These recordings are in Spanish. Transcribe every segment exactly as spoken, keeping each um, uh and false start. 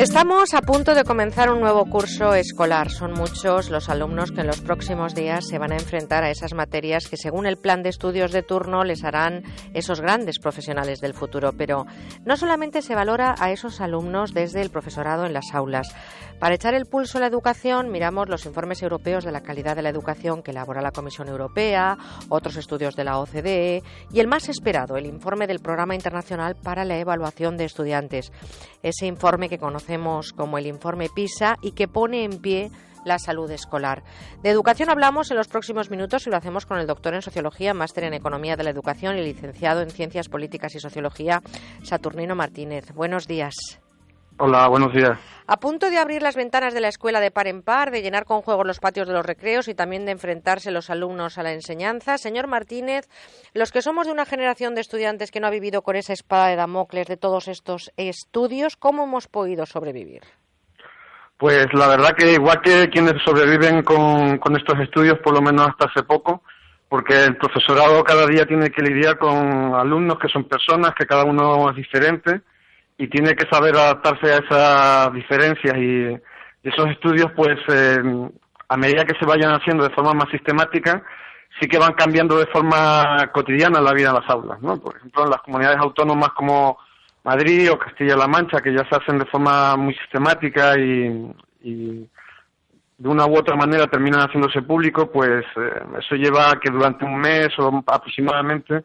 Estamos a punto de comenzar un nuevo curso escolar. Son muchos los alumnos que en los próximos días se van a enfrentar a esas materias que, según el plan de estudios de turno, les harán esos grandes profesionales del futuro. Pero no solamente se valora a esos alumnos desde el profesorado en las aulas. Para echar el pulso a la educación, miramos los informes europeos de la calidad de la educación que elabora la Comisión Europea, otros estudios de la O C D E y el más esperado, el informe del Programa Internacional para la Evaluación de Estudiantes. Ese informe que conocemos Conocemos como el informe PISA y que pone en pie la salud escolar. De educación hablamos en los próximos minutos y lo hacemos con el doctor en Sociología, máster en Economía de la Educación y licenciado en Ciencias Políticas y Sociología, Saturnino Martínez. Buenos días. Hola, buenos días. A punto de abrir las ventanas de la escuela de par en par, de llenar con juegos los patios de los recreos y también de enfrentarse los alumnos a la enseñanza. Señor Martínez, los que somos de una generación de estudiantes que no ha vivido con esa espada de Damocles de todos estos estudios, ¿cómo hemos podido sobrevivir? Pues la verdad que igual que quienes sobreviven con, con estos estudios, por lo menos hasta hace poco, porque el profesorado cada día tiene que lidiar con alumnos que son personas, que cada uno es diferente, y tiene que saber adaptarse a esas diferencias y, y esos estudios, pues eh, a medida que se vayan haciendo de forma más sistemática, sí que van cambiando de forma cotidiana la vida en las aulas, ¿no? Por ejemplo, en las comunidades autónomas como Madrid o Castilla-La Mancha, que ya se hacen de forma muy sistemática y, y de una u otra manera terminan haciéndose público, pues eh, eso lleva a que durante un mes o aproximadamente,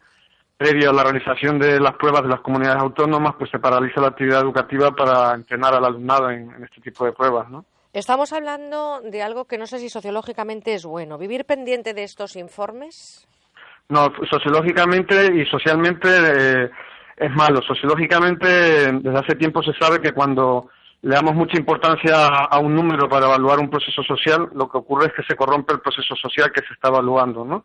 previo a la realización de las pruebas de las comunidades autónomas, pues se paraliza la actividad educativa para entrenar al alumnado en, en este tipo de pruebas, ¿no? Estamos hablando de algo que no sé si sociológicamente es bueno. ¿Vivir pendiente de estos informes? No, sociológicamente y socialmente eh, es malo. Sociológicamente, desde hace tiempo se sabe que cuando le damos mucha importancia a, a un número para evaluar un proceso social, lo que ocurre es que se corrompe el proceso social que se está evaluando, ¿no?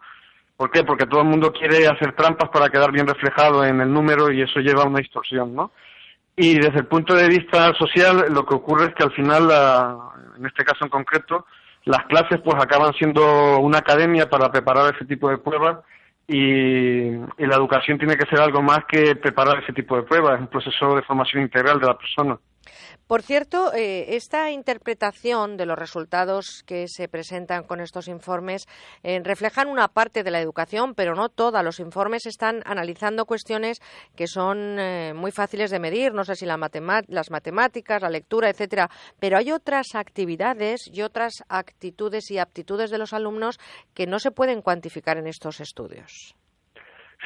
¿Por qué? Porque todo el mundo quiere hacer trampas para quedar bien reflejado en el número y eso lleva a una distorsión, ¿no? Y desde el punto de vista social, lo que ocurre es que al final, la, en este caso en concreto, las clases pues acaban siendo una academia para preparar ese tipo de pruebas y, y la educación tiene que ser algo más que preparar ese tipo de pruebas, es un proceso de formación integral de la persona. Por cierto, eh, esta interpretación de los resultados que se presentan con estos informes eh, reflejan una parte de la educación, pero no toda. Los informes están analizando cuestiones que son eh, muy fáciles de medir, no sé si la matema- las matemáticas, la lectura, etcétera. Pero hay otras actividades y otras actitudes y aptitudes de los alumnos que no se pueden cuantificar en estos estudios.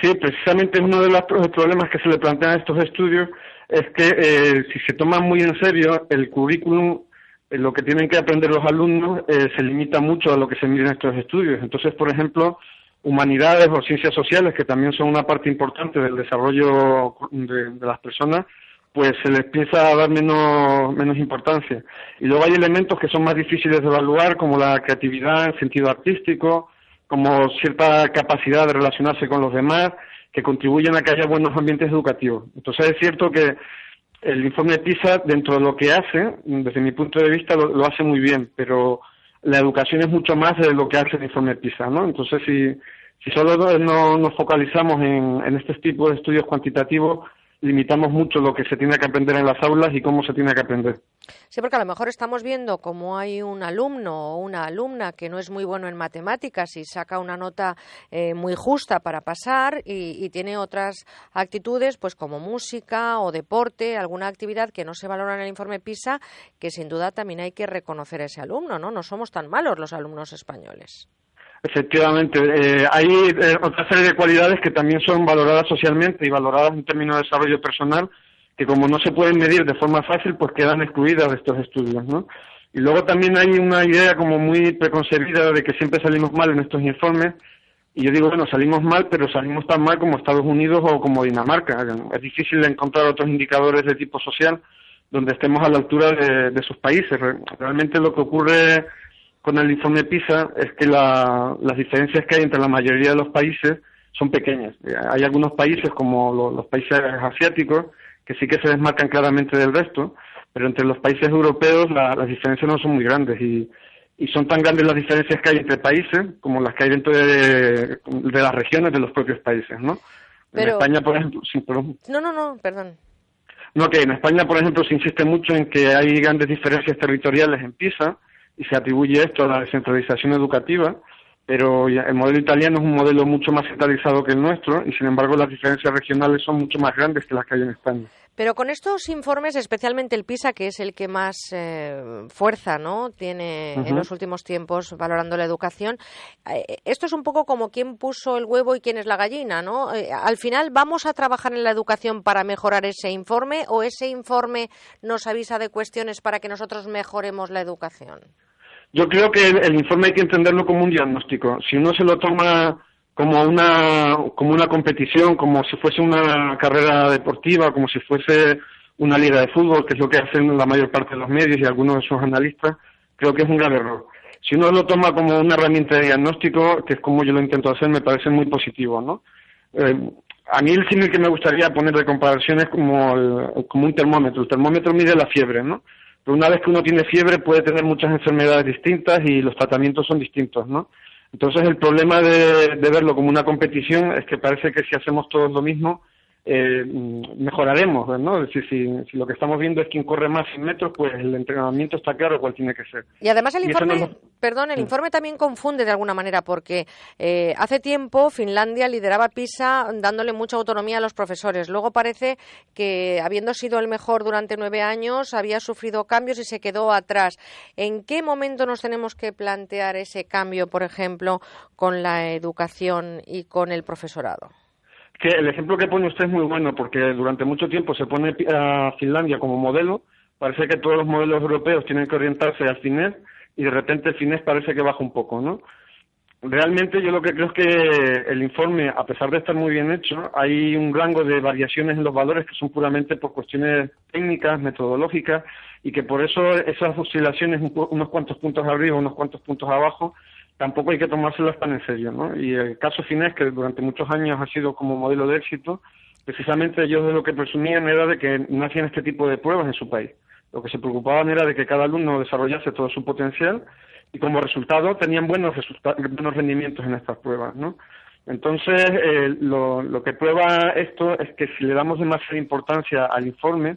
Sí, precisamente uno de los problemas que se le plantean a estos estudios es que eh, si se toman muy en serio el currículum, eh, lo que tienen que aprender los alumnos eh, se limita mucho a lo que se mide en estos estudios. Entonces, por ejemplo, humanidades o ciencias sociales, que también son una parte importante del desarrollo de, de las personas, pues se les piensa a dar menos, menos importancia. Y luego hay elementos que son más difíciles de evaluar, como la creatividad en sentido artístico, como cierta capacidad de relacionarse con los demás, que contribuyen a que haya buenos ambientes educativos. Entonces es cierto que el informe PISA, dentro de lo que hace, desde mi punto de vista, lo, lo hace muy bien, pero la educación es mucho más de lo que hace el informe PISA, ¿no? Entonces, si, si solo no nos focalizamos en, en este tipo de estudios cuantitativos, limitamos mucho lo que se tiene que aprender en las aulas y cómo se tiene que aprender. Sí, porque a lo mejor estamos viendo cómo hay un alumno o una alumna que no es muy bueno en matemáticas y saca una nota eh, muy justa para pasar y, y tiene otras actitudes, pues como música o deporte, alguna actividad que no se valora en el informe PISA, que sin duda también hay que reconocer a ese alumno, ¿no? No somos tan malos los alumnos españoles. Efectivamente, eh, hay eh, otra serie de cualidades que también son valoradas socialmente y valoradas en términos de desarrollo personal, que como no se pueden medir de forma fácil, pues quedan excluidas de estos estudios, ¿no? Y luego también hay una idea como muy preconcebida de que siempre salimos mal en estos informes, y yo digo, bueno, salimos mal, pero salimos tan mal como Estados Unidos o como Dinamarca. Es difícil encontrar otros indicadores de tipo social donde estemos a la altura de, de sus países. Realmente lo que ocurre con el informe PISA es que la, las diferencias que hay entre la mayoría de los países son pequeñas. Hay algunos países, como lo, los países asiáticos, que sí que se desmarcan claramente del resto, pero entre los países europeos la, las diferencias no son muy grandes y, y son tan grandes las diferencias que hay entre países como las que hay dentro de, de las regiones de los propios países, ¿no? Pero en España, por ejemplo... Sí, perdón. No, no, no, perdón. No, que en España, por ejemplo, se insiste mucho en que hay grandes diferencias territoriales en PISA y se atribuye esto a la descentralización educativa, pero el modelo italiano es un modelo mucho más centralizado que el nuestro y, sin embargo, las diferencias regionales son mucho más grandes que las que hay en España. Pero con estos informes, especialmente el PISA, que es el que más eh, fuerza, ¿no?, tiene uh-huh. en los últimos tiempos valorando la educación, eh, esto es un poco como quién puso el huevo y quién es la gallina, ¿no? Eh, al final, ¿vamos a trabajar en la educación para mejorar ese informe o ese informe nos avisa de cuestiones para que nosotros mejoremos la educación? Yo creo que el, el informe hay que entenderlo como un diagnóstico. Si uno se lo toma como una como una competición, como si fuese una carrera deportiva, como si fuese una liga de fútbol, que es lo que hacen la mayor parte de los medios y algunos de sus analistas, creo que es un grave error. Si uno lo toma como una herramienta de diagnóstico, que es como yo lo intento hacer, me parece muy positivo, ¿no? Eh, a mí el símil que me gustaría poner de comparación es como, el, como un termómetro. El termómetro mide la fiebre, ¿no? Pero una vez que uno tiene fiebre puede tener muchas enfermedades distintas y los tratamientos son distintos, ¿no? Entonces el problema de, de verlo como una competición es que parece que si hacemos todos lo mismo eh, mejoraremos, ¿no? Es decir, si, si lo que estamos viendo es quién corre más cien metros, pues el entrenamiento está claro cuál tiene que ser. Y además el informe, no... perdón, el informe también confunde de alguna manera porque eh, hace tiempo Finlandia lideraba PISA dándole mucha autonomía a los profesores. Luego parece que habiendo sido el mejor durante nueve años había sufrido cambios y se quedó atrás. ¿En qué momento nos tenemos que plantear ese cambio, por ejemplo, con la educación y con el profesorado? Que el ejemplo que pone usted es muy bueno, porque durante mucho tiempo se pone a Finlandia como modelo, parece que todos los modelos europeos tienen que orientarse al finés, y de repente el finés parece que baja un poco, ¿no? Realmente yo lo que creo es que el informe, a pesar de estar muy bien hecho, hay un rango de variaciones en los valores que son puramente por cuestiones técnicas, metodológicas, y que por eso esas oscilaciones, unos cuantos puntos arriba, unos cuantos puntos abajo, tampoco hay que tomárselas tan en serio, ¿no? Y el caso finés, que durante muchos años ha sido como modelo de éxito, precisamente ellos de lo que presumían era de que no hacían este tipo de pruebas en su país. Lo que se preocupaban era de que cada alumno desarrollase todo su potencial y como resultado tenían buenos, resulta- buenos rendimientos en estas pruebas, ¿no? Entonces, eh, lo, lo que prueba esto es que si le damos demasiada importancia al informe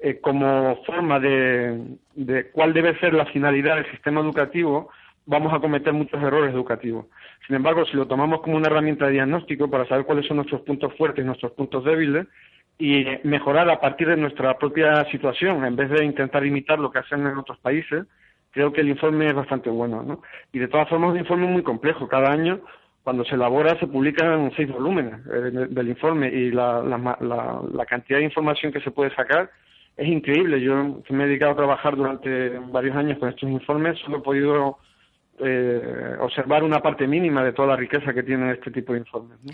eh, como forma de, de cuál debe ser la finalidad del sistema educativo, vamos a cometer muchos errores educativos. Sin embargo, si lo tomamos como una herramienta de diagnóstico para saber cuáles son nuestros puntos fuertes, nuestros puntos débiles, y mejorar a partir de nuestra propia situación, en vez de intentar imitar lo que hacen en otros países, creo que el informe es bastante bueno, ¿no? Y de todas formas, el informe es muy complejo. Cada año, cuando se elabora, se publican seis volúmenes eh, del informe y la, la, la, la cantidad de información que se puede sacar es increíble. Yo me he dedicado a trabajar durante varios años con estos informes, solo he podido Eh, observar una parte mínima de toda la riqueza que tiene este tipo de informes, ¿no?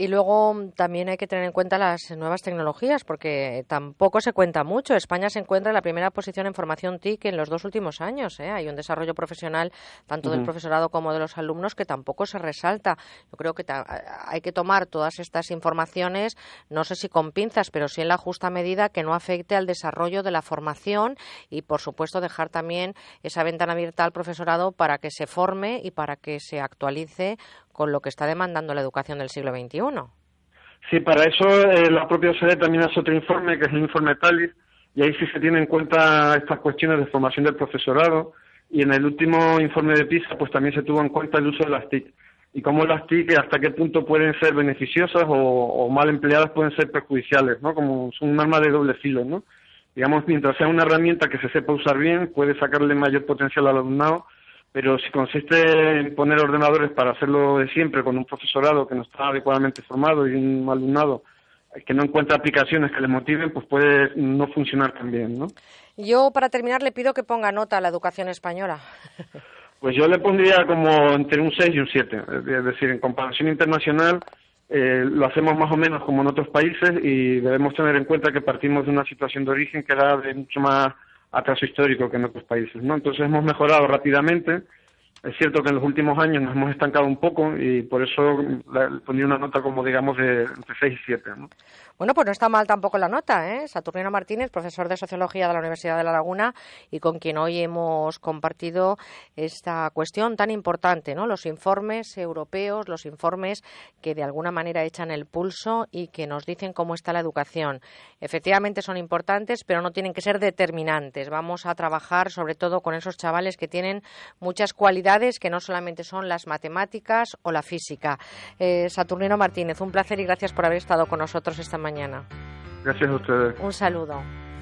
Y luego también hay que tener en cuenta las nuevas tecnologías, porque tampoco se cuenta mucho. España se encuentra en la primera posición en formación T I C en los dos últimos años, ¿eh? Hay un desarrollo profesional tanto uh-huh. del profesorado como de los alumnos que tampoco se resalta. Yo creo que ta- hay que tomar todas estas informaciones, no sé si con pinzas, pero sí en la justa medida que no afecte al desarrollo de la formación y, por supuesto, dejar también esa ventana abierta al profesorado para que se forme y para que se actualice con lo que está demandando la educación del siglo veintiuno. Sí, para eso eh, la propia O C D E también hace otro informe, que es el informe TALIS, y ahí sí se tienen en cuenta estas cuestiones de formación del profesorado, y en el último informe de PISA pues también se tuvo en cuenta el uso de las T I C, y cómo las T I C hasta qué punto pueden ser beneficiosas o, o mal empleadas pueden ser perjudiciales, ¿no? Como un arma de doble filo, ¿no? Digamos, mientras sea una herramienta que se sepa usar bien, puede sacarle mayor potencial al alumnado, pero si consiste en poner ordenadores para hacerlo de siempre con un profesorado que no está adecuadamente formado y un alumnado que no encuentra aplicaciones que le motiven, pues puede no funcionar tan bien, ¿no? Yo, para terminar, le pido que ponga nota a la educación española. Pues yo le pondría como entre un seis y un siete. Es decir, en comparación internacional eh, lo hacemos más o menos como en otros países y debemos tener en cuenta que partimos de una situación de origen que era de mucho más atraso histórico que en otros países, ¿no? Entonces hemos mejorado rápidamente Es cierto que en los últimos años nos hemos estancado un poco y por eso ponía una nota como, digamos, de entre seis y siete, ¿no? Bueno, pues no está mal tampoco la nota, ¿eh? Saturnino Martínez, profesor de Sociología de la Universidad de La Laguna y con quien hoy hemos compartido esta cuestión tan importante, ¿no? Los informes europeos, los informes que de alguna manera echan el pulso y que nos dicen cómo está la educación. Efectivamente son importantes, pero no tienen que ser determinantes. Vamos a trabajar sobre todo con esos chavales que tienen muchas cualidades que no solamente son las matemáticas o la física. Eh, Saturnino Martínez, un placer y gracias por haber estado con nosotros esta mañana. Gracias a ustedes. Un saludo.